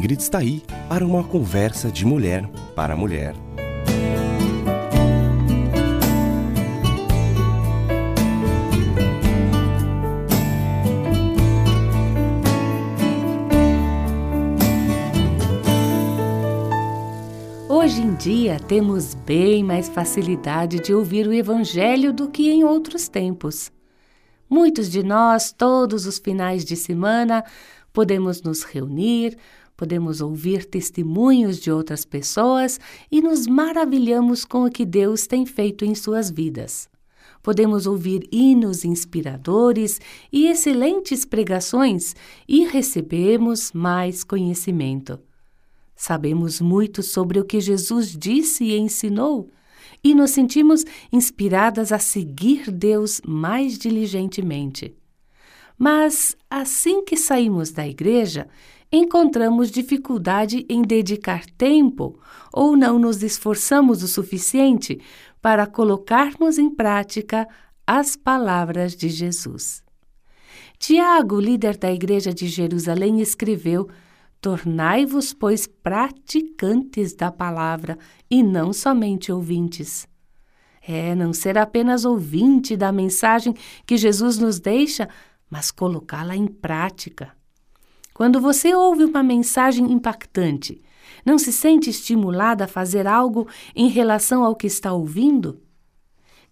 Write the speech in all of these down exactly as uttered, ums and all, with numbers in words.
Ingrid está aí para uma conversa de mulher para mulher. Hoje em dia temos bem mais facilidade de ouvir o Evangelho do que em outros tempos. Muitos de nós, todos os finais de semana, podemos nos reunir, podemos ouvir testemunhos de outras pessoas e nos maravilhamos com o que Deus tem feito em suas vidas. Podemos ouvir hinos inspiradores e excelentes pregações e recebemos mais conhecimento. Sabemos muito sobre o que Jesus disse e ensinou e nos sentimos inspiradas a seguir Deus mais diligentemente. Mas, assim que saímos da igreja, encontramos dificuldade em dedicar tempo ou não nos esforçamos o suficiente para colocarmos em prática as palavras de Jesus. Tiago, líder da igreja de Jerusalém, escreveu: tornai-vos, pois, praticantes da palavra e não somente ouvintes. É, não ser apenas ouvinte da mensagem que Jesus nos deixa, mas colocá-la em prática. Quando você ouve uma mensagem impactante, não se sente estimulada a fazer algo em relação ao que está ouvindo?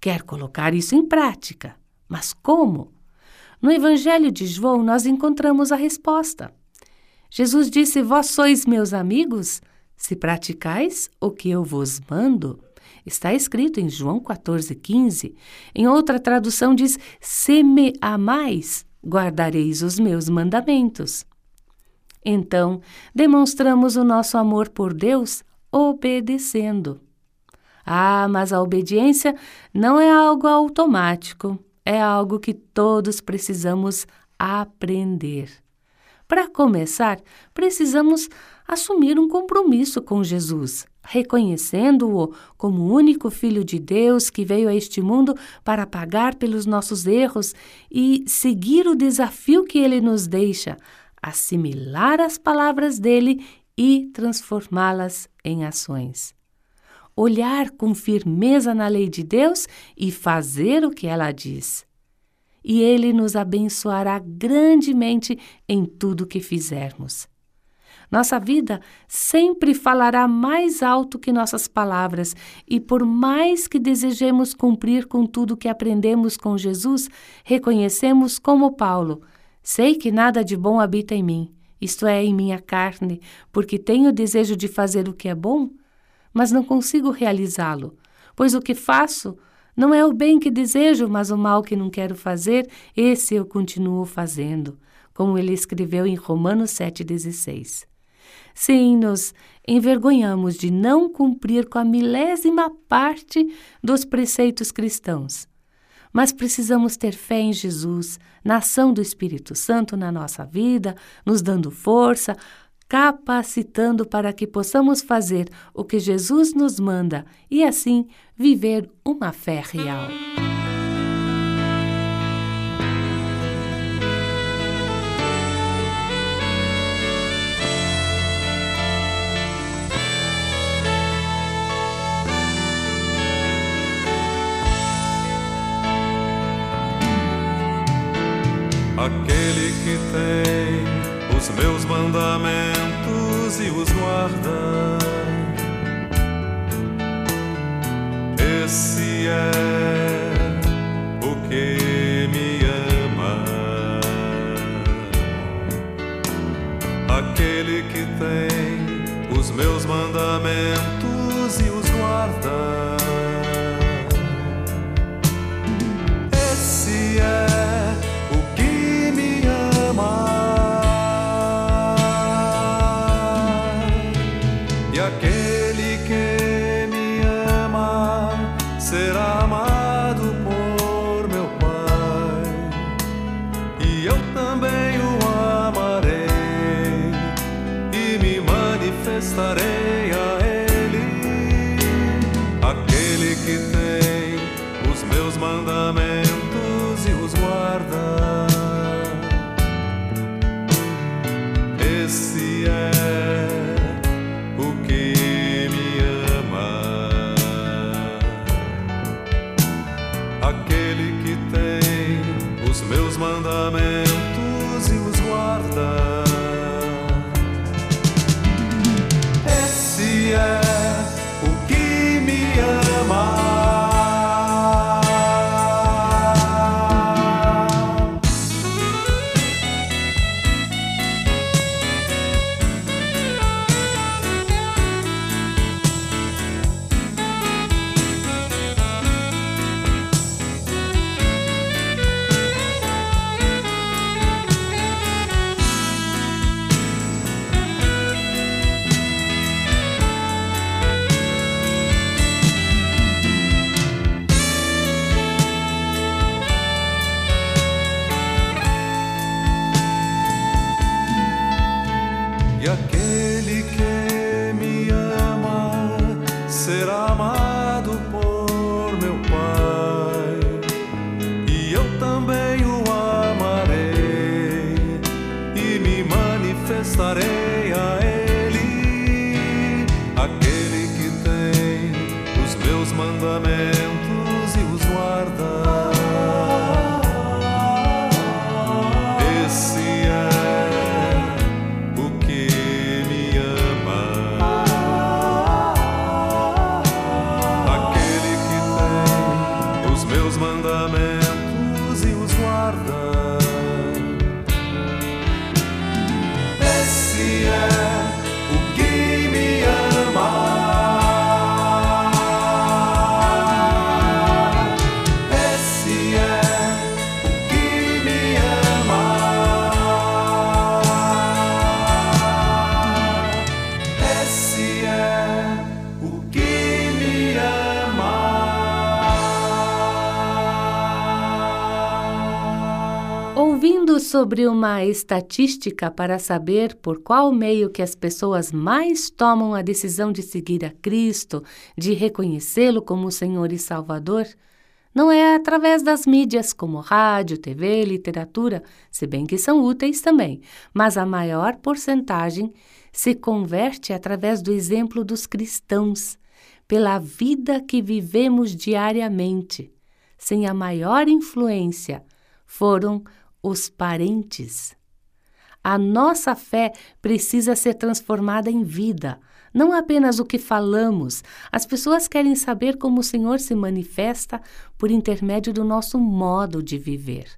Quer colocar isso em prática, mas como? No Evangelho de João, nós encontramos a resposta. Jesus disse: vós sois meus amigos, se praticais o que eu vos mando. Está escrito em João quatorze, quinze. Em outra tradução diz: se me amais, guardareis os meus mandamentos. Então, demonstramos o nosso amor por Deus obedecendo. Ah, mas a obediência não é algo automático, é algo que todos precisamos aprender. Para começar, precisamos assumir um compromisso com Jesus, reconhecendo-o como o único Filho de Deus que veio a este mundo para pagar pelos nossos erros e seguir o desafio que Ele nos deixa, assimilar as palavras dEle e transformá-las em ações. Olhar com firmeza na lei de Deus e fazer o que ela diz. E Ele nos abençoará grandemente em tudo que fizermos. Nossa vida sempre falará mais alto que nossas palavras, e por mais que desejemos cumprir com tudo que aprendemos com Jesus, reconhecemos como Paulo: sei que nada de bom habita em mim, isto é, em minha carne, porque tenho o desejo de fazer o que é bom, mas não consigo realizá-lo, pois o que faço não é o bem que desejo, mas o mal que não quero fazer, esse eu continuo fazendo, como ele escreveu em Romanos sete, dezesseis. Sim, nos envergonhamos de não cumprir com a milésima parte dos preceitos cristãos. Mas precisamos ter fé em Jesus, na ação do Espírito Santo na nossa vida, nos dando força, capacitando para que possamos fazer o que Jesus nos manda e, assim, viver uma fé real. Aquele que tem os meus mandamentos e os guarda, esse é o que me ama. Aquele que tem os meus mandamentos e os guarda, esse é esse é e aquele que me ama será amado por meu Pai, e eu também o amarei e me manifestarei a ele. Aquele que tem os meus mandamentos e os guarda, mandamentos e os guarda, esse é o que me ama, esse é o que me ama, esse é o que me ama. Ouvindo sobre uma estatística para saber por qual meio que as pessoas mais tomam a decisão de seguir a Cristo, de reconhecê-lo como Senhor e Salvador, não é através das mídias como rádio, tê vê, literatura, se bem que são úteis também, mas a maior porcentagem se converte através do exemplo dos cristãos, pela vida que vivemos diariamente, sem a maior influência, foram os parentes. A nossa fé precisa ser transformada em vida, não apenas o que falamos. As pessoas querem saber como o Senhor se manifesta por intermédio do nosso modo de viver.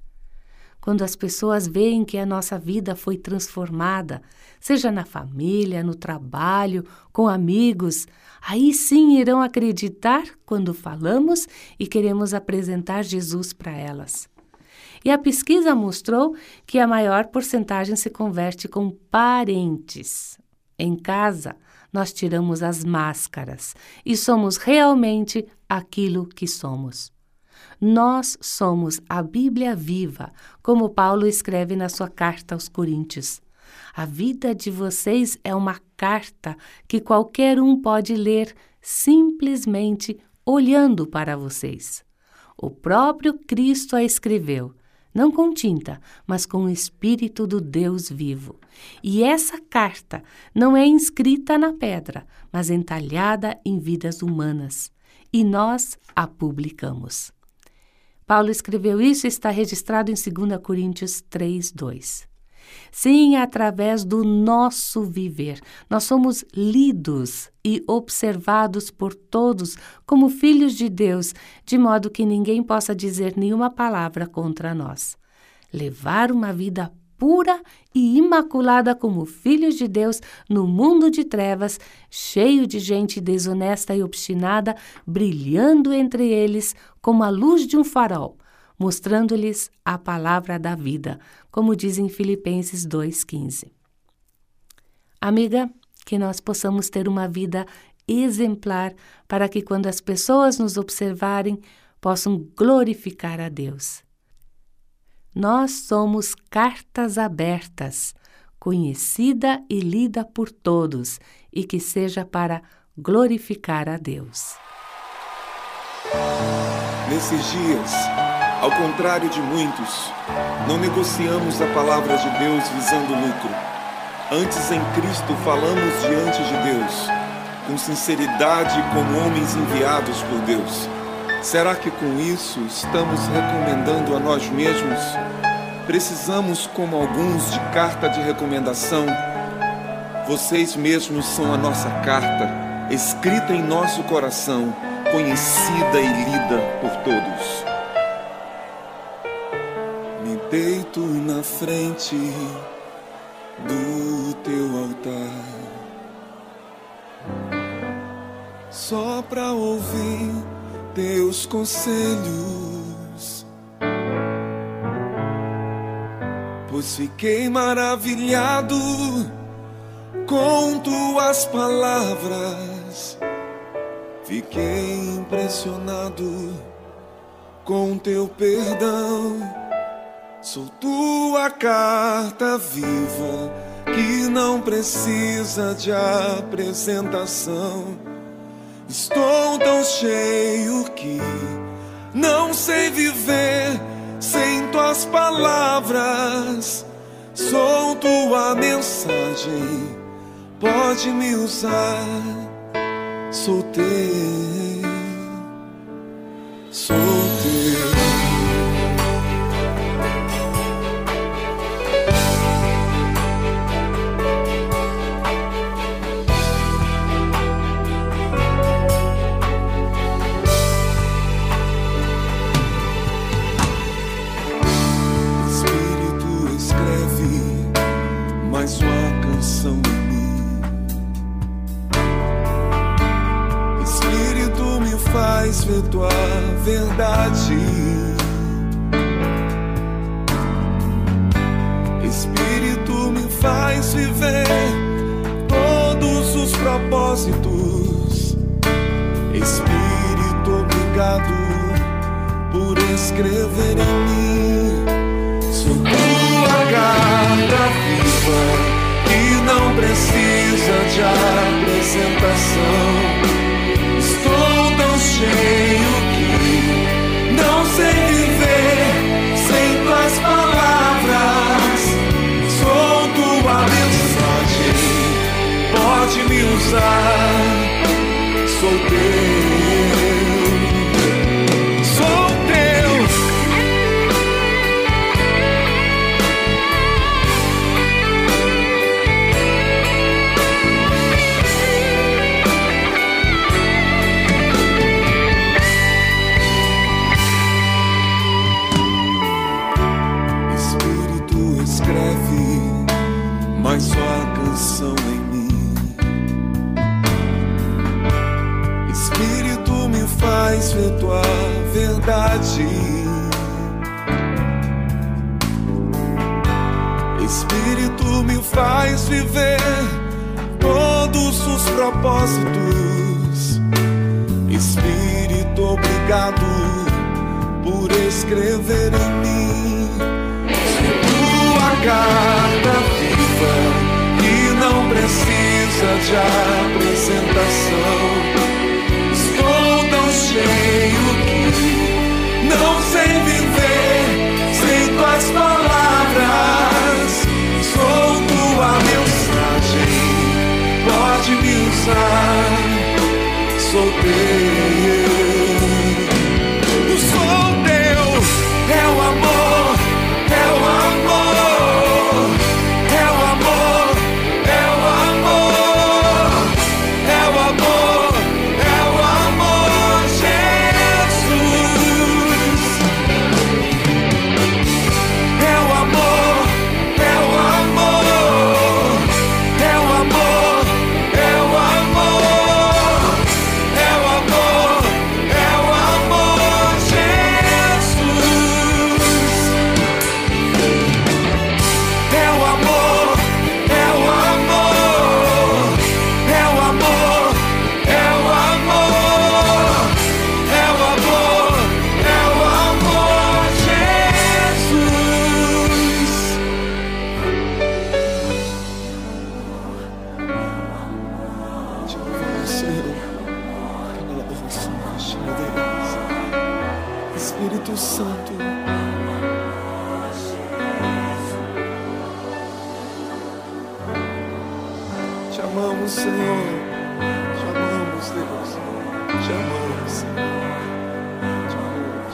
Quando as pessoas veem que a nossa vida foi transformada, seja na família, no trabalho, com amigos, aí sim irão acreditar quando falamos e queremos apresentar Jesus para elas. E a pesquisa mostrou que a maior porcentagem se converte com parentes. Em casa, nós tiramos as máscaras e somos realmente aquilo que somos. Nós somos a Bíblia viva, como Paulo escreve na sua carta aos Coríntios. A vida de vocês é uma carta que qualquer um pode ler simplesmente olhando para vocês. O próprio Cristo a escreveu, não com tinta, mas com o Espírito do Deus vivo. E essa carta não é inscrita na pedra, mas entalhada em vidas humanas. E nós a publicamos. Paulo escreveu isso e está registrado em dois Coríntios três, dois. Sim, através do nosso viver, nós somos lidos e observados por todos como filhos de Deus, de modo que ninguém possa dizer nenhuma palavra contra nós. Levar uma vida pura e imaculada como filhos de Deus no mundo de trevas, cheio de gente desonesta e obstinada, brilhando entre eles como a luz de um farol, mostrando-lhes a palavra da vida, como diz em Filipenses dois, quinze. Amiga, que nós possamos ter uma vida exemplar para que quando as pessoas nos observarem, possam glorificar a Deus. Nós somos cartas abertas, conhecida e lida por todos, e que seja para glorificar a Deus. Nesses dias, ao contrário de muitos, não negociamos a palavra de Deus visando lucro. Antes, em Cristo, falamos diante de Deus, com sinceridade, como homens enviados por Deus. Será que com isso estamos recomendando a nós mesmos? Precisamos, como alguns, de carta de recomendação? Vocês mesmos são a nossa carta, escrita em nosso coração, conhecida e lida por todos. Deito na frente do teu altar, só pra ouvir teus conselhos, pois fiquei maravilhado com tuas palavras, fiquei impressionado com teu perdão. Sou tua carta viva que e não precisa de apresentação. Estou tão cheio que não sei viver sem tuas palavras. Sou tua mensagem, pode me usar. Sou teu, sou teu. Faz ver tua verdade, Espírito, me faz viver todos os propósitos. Espírito, obrigado por escrever em mim. Sou tua gata viva que não precisa de apresentação. Estou cheio que não sei viver sem tuas palavras. Sou tua mensagem, pode me usar. Sou teu, sou mais sua canção em mim. Espírito, me faz ver tua verdade. Espírito, me faz viver todos os propósitos. Espírito, obrigado por escrever em mim. Sou tua carta que não precisa de apresentação. Estou tão cheio que não sei viver sem tuas palavras. Sou tua mensagem, pode me usar. Sou teu, sou teu, é o amor, é o amor. Espírito Santo, te amamos, Senhor, te amamos, Deus, te amamos, Senhor, te amamos,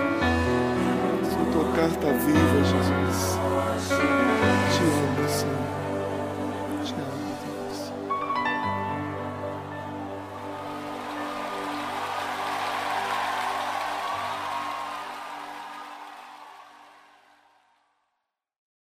Jesus. Sou tua carta viva.